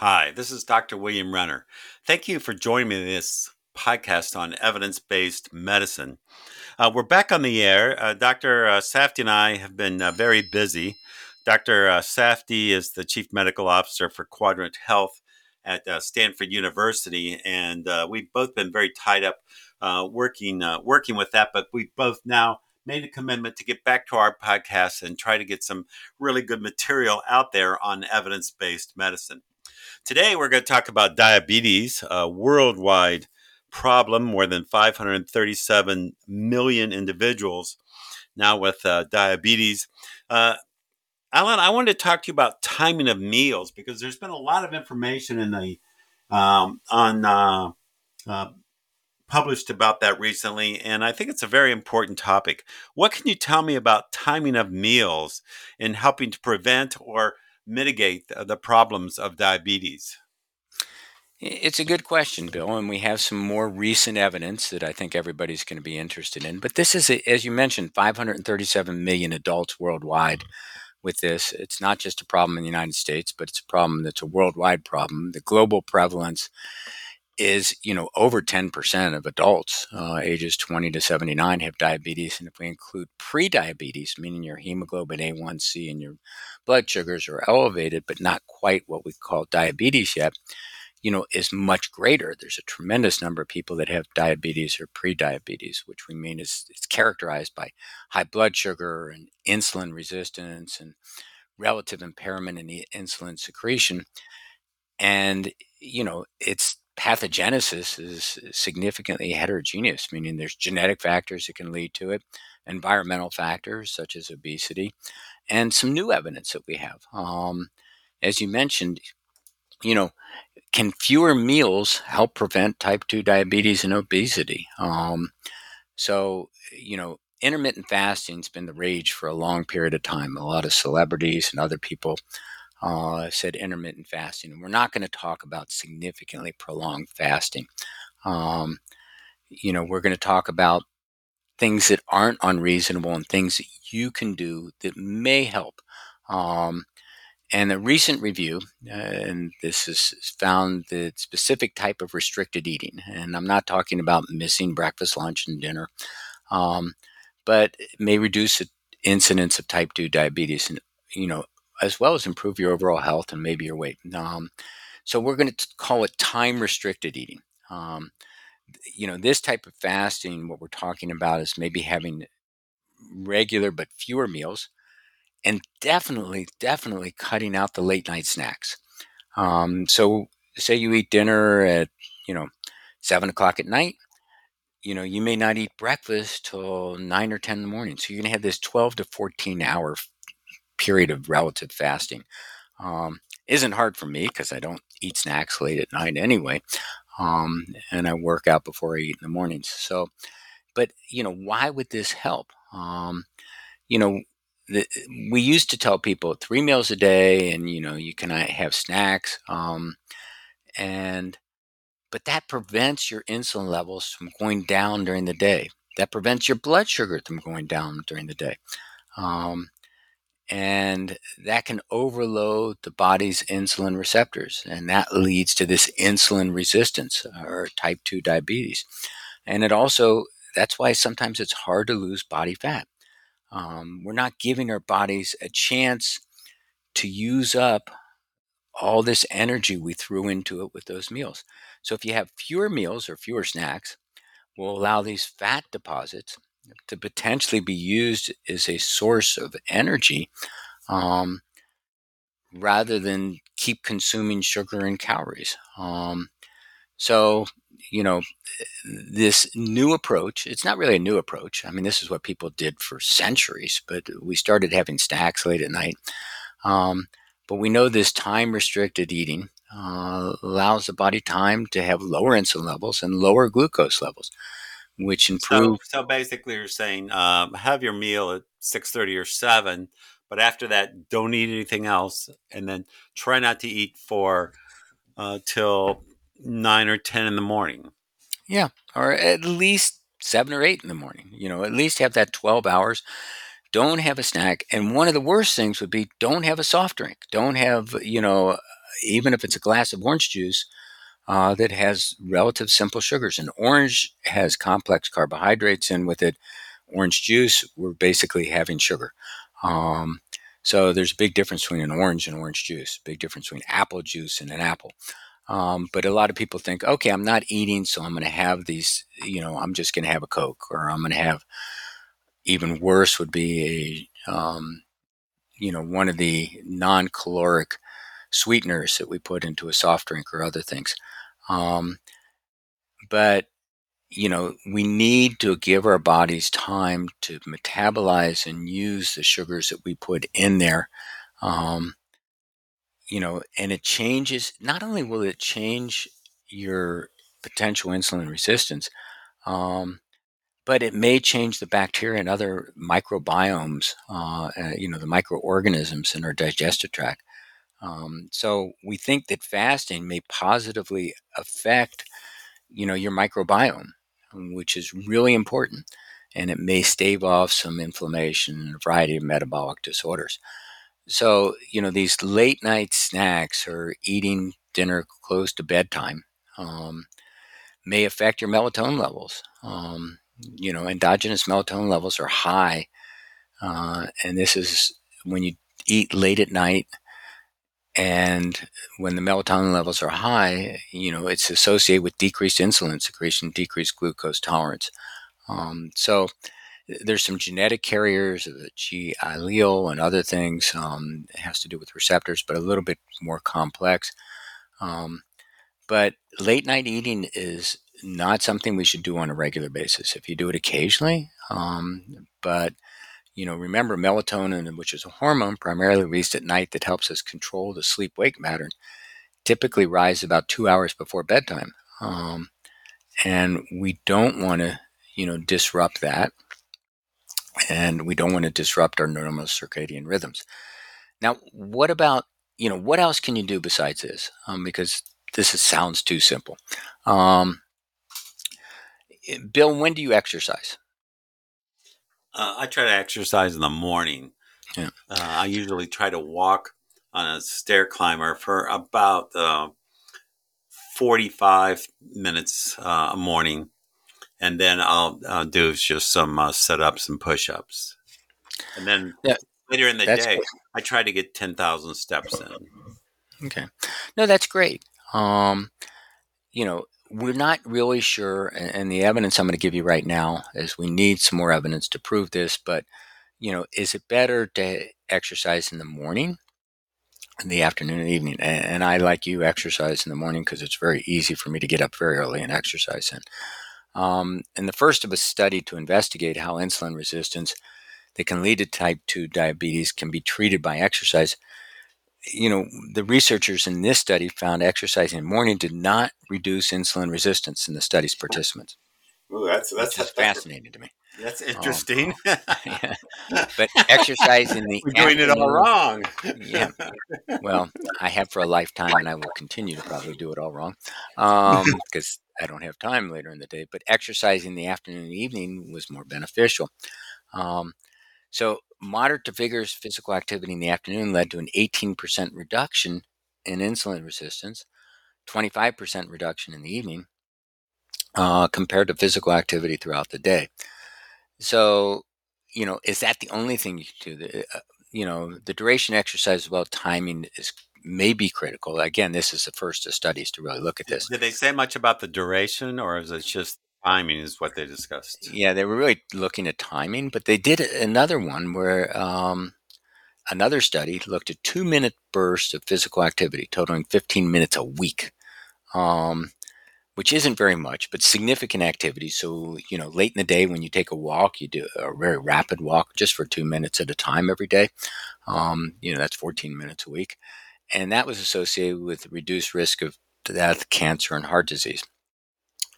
Hi, this is Dr. William Renner. Thank you for joining me in this podcast on evidence-based medicine. We're back on the air. Dr. Safdi and I have been very busy. Dr. Safdi is the Chief Medical Officer for Quadrant Health at Stanford University, and we've both been very tied up working with that, but we've both now made a commitment to get back to our podcast and try to get some really good material out there on evidence-based medicine. Today, we're going to talk about diabetes, a worldwide problem. More than 537 million individuals now with diabetes. Alan, I wanted to talk to you about timing of meals because there's been a lot of information in the published about that recently, and I think it's a very important topic. What can you tell me about timing of meals in helping to prevent or mitigate the problems of diabetes? It's a good question, Bill, and we have some more recent evidence that I think everybody's going to be interested in. But this is, as you mentioned, 537 million adults worldwide with this. It's not just a problem in the United States, but it's a problem that's a worldwide problem. The global prevalence is, over 10% of adults ages 20 to 79 have diabetes. And if we include prediabetes, meaning your hemoglobin A1C and your blood sugars are elevated, but not quite what we call diabetes yet, is much greater. There's a tremendous number of people that have diabetes or prediabetes, which we mean is it's characterized by high blood sugar and insulin resistance and relative impairment in the insulin secretion. And, it's pathogenesis is significantly heterogeneous, meaning there's genetic factors that can lead to it, environmental factors such as obesity, and some new evidence that we have. As you mentioned, can fewer meals help prevent type 2 diabetes and obesity? Intermittent fasting has been the rage for a long period of time. A lot of celebrities and other people said intermittent fasting, and we're not going to talk about significantly prolonged fasting. We're going to talk about things that aren't unreasonable and things that you can do that may help. And a recent review, and this is found the specific type of restricted eating, and I'm not talking about missing breakfast, lunch, and dinner, but it may reduce the incidence of type 2 diabetes and, as well as improve your overall health and maybe your weight. So we're going to call it time-restricted eating. This type of fasting, what we're talking about is maybe having regular but fewer meals and definitely cutting out the late-night snacks. So say you eat dinner at, 7 o'clock at night. You may not eat breakfast till 9 or 10 in the morning. So you're going to have this 12 to 14-hour period of relative fasting. Isn't hard for me because I don't eat snacks late at night anyway. And I work out before I eat in the mornings. So, but why would this help? We used to tell people 3 meals a day and, you can have snacks. But that prevents your insulin levels from going down during the day. That prevents your blood sugar from going down during the day. And that can overload the body's insulin receptors, and that leads to this insulin resistance or type 2 diabetes. And it also, that's why sometimes it's hard to lose body fat. We're not giving our bodies a chance to use up all this energy we threw into it with those meals. So if you have fewer meals or fewer snacks, we'll allow these fat deposits to potentially be used as a source of energy rather than keep consuming sugar and calories. This new approach, it's not really a new approach. I mean, this is what people did for centuries, but we started having snacks late at night. But we know this time-restricted eating allows the body time to have lower insulin levels and lower glucose levels, which improve. So basically you're saying have your meal at 6:30 or 7, but after that, don't eat anything else. And then try not to eat for till 9 or 10 in the morning. Yeah, or at least 7 or 8 in the morning. At least have that 12 hours. Don't have a snack. And one of the worst things would be don't have a soft drink. Don't have, even if it's a glass of orange juice that has relative simple sugars. And orange has complex carbohydrates in with it. Orange juice, we're basically having sugar. So there's a big difference between an orange and orange juice, big difference between apple juice and an apple. But a lot of people think, okay, I'm not eating, so I'm going to have these, I'm just going to have a Coke, or I'm going to have, even worse would be a, one of the non-caloric sweeteners that we put into a soft drink or other things. But, we need to give our bodies time to metabolize and use the sugars that we put in there. And it changes, not only will it change your potential insulin resistance, but it may change the bacteria and other microbiomes, the microorganisms in our digestive tract. So we think that fasting may positively affect, your microbiome, which is really important. And it may stave off some inflammation and a variety of metabolic disorders. So, these late night snacks or eating dinner close to bedtime may affect your melatonin levels. Endogenous melatonin levels are high. And this is when you eat late at night, and when the melatonin levels are high, it's associated with decreased insulin secretion, decreased glucose tolerance. So there's some genetic carriers of the G allele and other things. It has to do with receptors, but a little bit more complex. But late night eating is not something we should do on a regular basis. If you do it occasionally, but remember melatonin, which is a hormone primarily released at night that helps us control the sleep-wake pattern, typically rises about 2 hours before bedtime. And we don't want to, disrupt that. And we don't want to disrupt our normal circadian rhythms. Now, what about, what else can you do besides this? Because this sounds too simple. Bill, when do you exercise? I try to exercise in the morning. Yeah. I usually try to walk on a stair climber for about 45 minutes a morning. And then I'll do just some sit-ups and push-ups. And then later in the day, great. I try to get 10,000 steps in. Okay. No, that's great. We're not really sure, and the evidence I'm going to give you right now is we need some more evidence to prove this, but, is it better to exercise in the morning, in the afternoon and evening? And I, like you, exercise in the morning because it's very easy for me to get up very early and exercise in. And the first of a study to investigate how insulin resistance that can lead to type 2 diabetes can be treated by exercise. The researchers in this study found exercise in the morning did not reduce insulin resistance in the study's participants. Ooh, that's fascinating to me. That's interesting. Yeah. But exercise in the We're doing afternoon, it all wrong. Yeah. Well, I have for a lifetime, and I will continue to probably do it all wrong because I don't have time later in the day. But exercise in the afternoon and evening was more beneficial. So moderate to vigorous physical activity in the afternoon led to an 18% reduction in insulin resistance, 25% reduction in the evening, compared to physical activity throughout the day. So, is that the only thing you can do? The duration exercise as well, timing may be critical. Again, this is the first of studies to really look at this. Did they say much about the duration, or is it just timing is what they discussed? Yeah, they were really looking at timing, but they did another one where another study looked at 2-minute bursts of physical activity, totaling 15 minutes a week, which isn't very much, but significant activity. So, late in the day when you take a walk, you do a very rapid walk just for 2 minutes at a time every day. That's 14 minutes a week. And that was associated with reduced risk of death, cancer, and heart disease.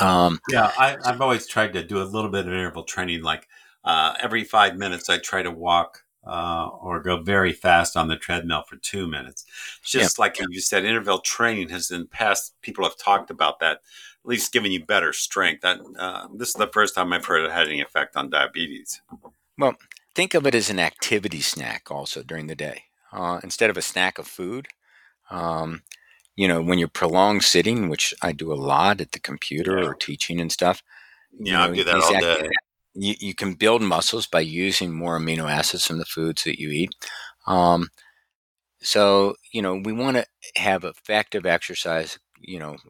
I've always tried to do a little bit of interval training. Like every 5 minutes, I try to walk or go very fast on the treadmill for 2 minutes. Just like you said, interval training has in the past, people have talked about that, at least giving you better strength. This is the first time I've heard it had any effect on diabetes. Well, Think of it as an activity snack also during the day. Instead of a snack of food, when you're prolonged sitting, which I do a lot at the computer or teaching and stuff. I do that all day. You can build muscles by using more amino acids from the foods that you eat. We want to have effective exercise,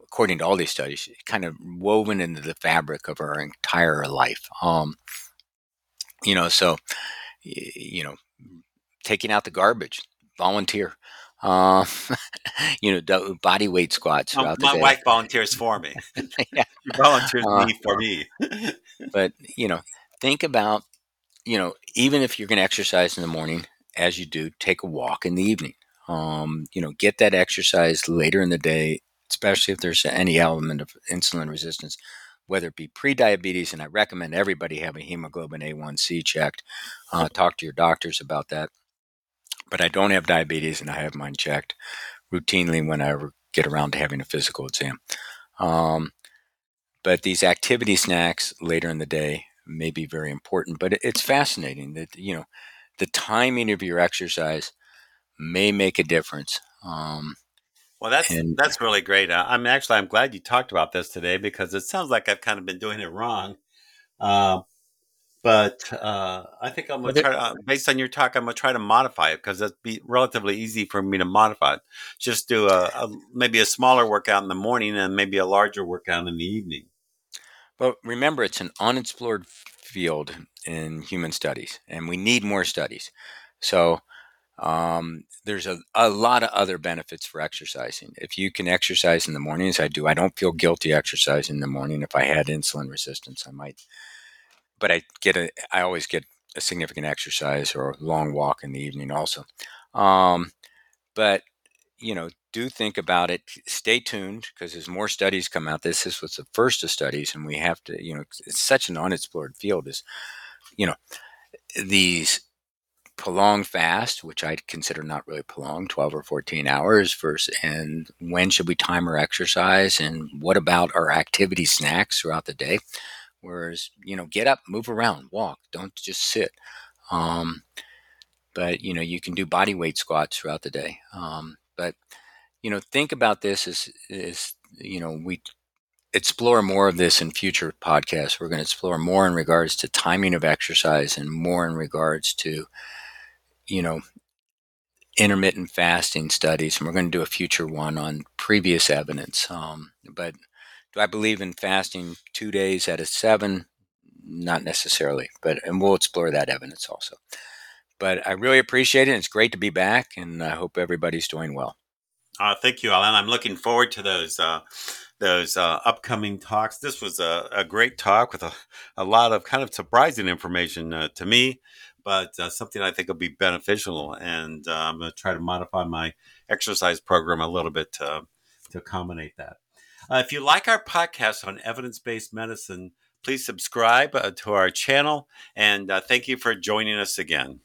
according to all these studies, kind of woven into the fabric of our entire life. Taking out the garbage, volunteer, body weight squats throughout the day. My wife volunteers for me. She volunteers for me. But, think about, even if you're going to exercise in the morning, as you do, take a walk in the evening. Get that exercise later in the day, especially if there's any element of insulin resistance, whether it be pre-diabetes, and I recommend everybody have a hemoglobin A1C checked. Talk to your doctors about that. But I don't have diabetes, and I have mine checked routinely when I ever get around to having a physical exam. But these activity snacks later in the day may be very important. But it's fascinating that, the timing of your exercise may make a difference. Well, that's really great. I'm glad you talked about this today, because it sounds like I've kind of been doing it wrong. But I think I'm going to try to, based on your talk, I'm going to try to modify it, because that'd be relatively easy for me to modify it. Just do maybe a smaller workout in the morning and maybe a larger workout in the evening. Well, remember, it's an unexplored field in human studies, and we need more studies. So there's a lot of other benefits for exercising. If you can exercise in the morning, as I do, I don't feel guilty exercising in the morning. If I had insulin resistance, I might. But I always get a significant exercise or a long walk in the evening also. Do think about it. Stay tuned, because as more studies come out, this was the first of studies, and we have to, it's such an unexplored field, is, these prolonged fast, which I consider not really prolonged, 12 or 14 hours versus, and when should we time our exercise, and what about our activity snacks throughout the day? Whereas, get up, move around, walk, don't just sit. But you can do body weight squats throughout the day. Think about this as we explore more of this in future podcasts. We're going to explore more in regards to timing of exercise, and more in regards to, intermittent fasting studies. And we're going to do a future one on previous evidence. But do I believe in fasting 2 days out of 7? Not necessarily, and we'll explore that evidence also. But I really appreciate it. It's great to be back, and I hope everybody's doing well. Thank you, Alan. I'm looking forward to those upcoming talks. This was a great talk with a lot of kind of surprising information to me, but something I think will be beneficial. And I'm going to try to modify my exercise program a little bit to accommodate that. If you like our podcast on evidence-based medicine, please subscribe to our channel. And thank you for joining us again.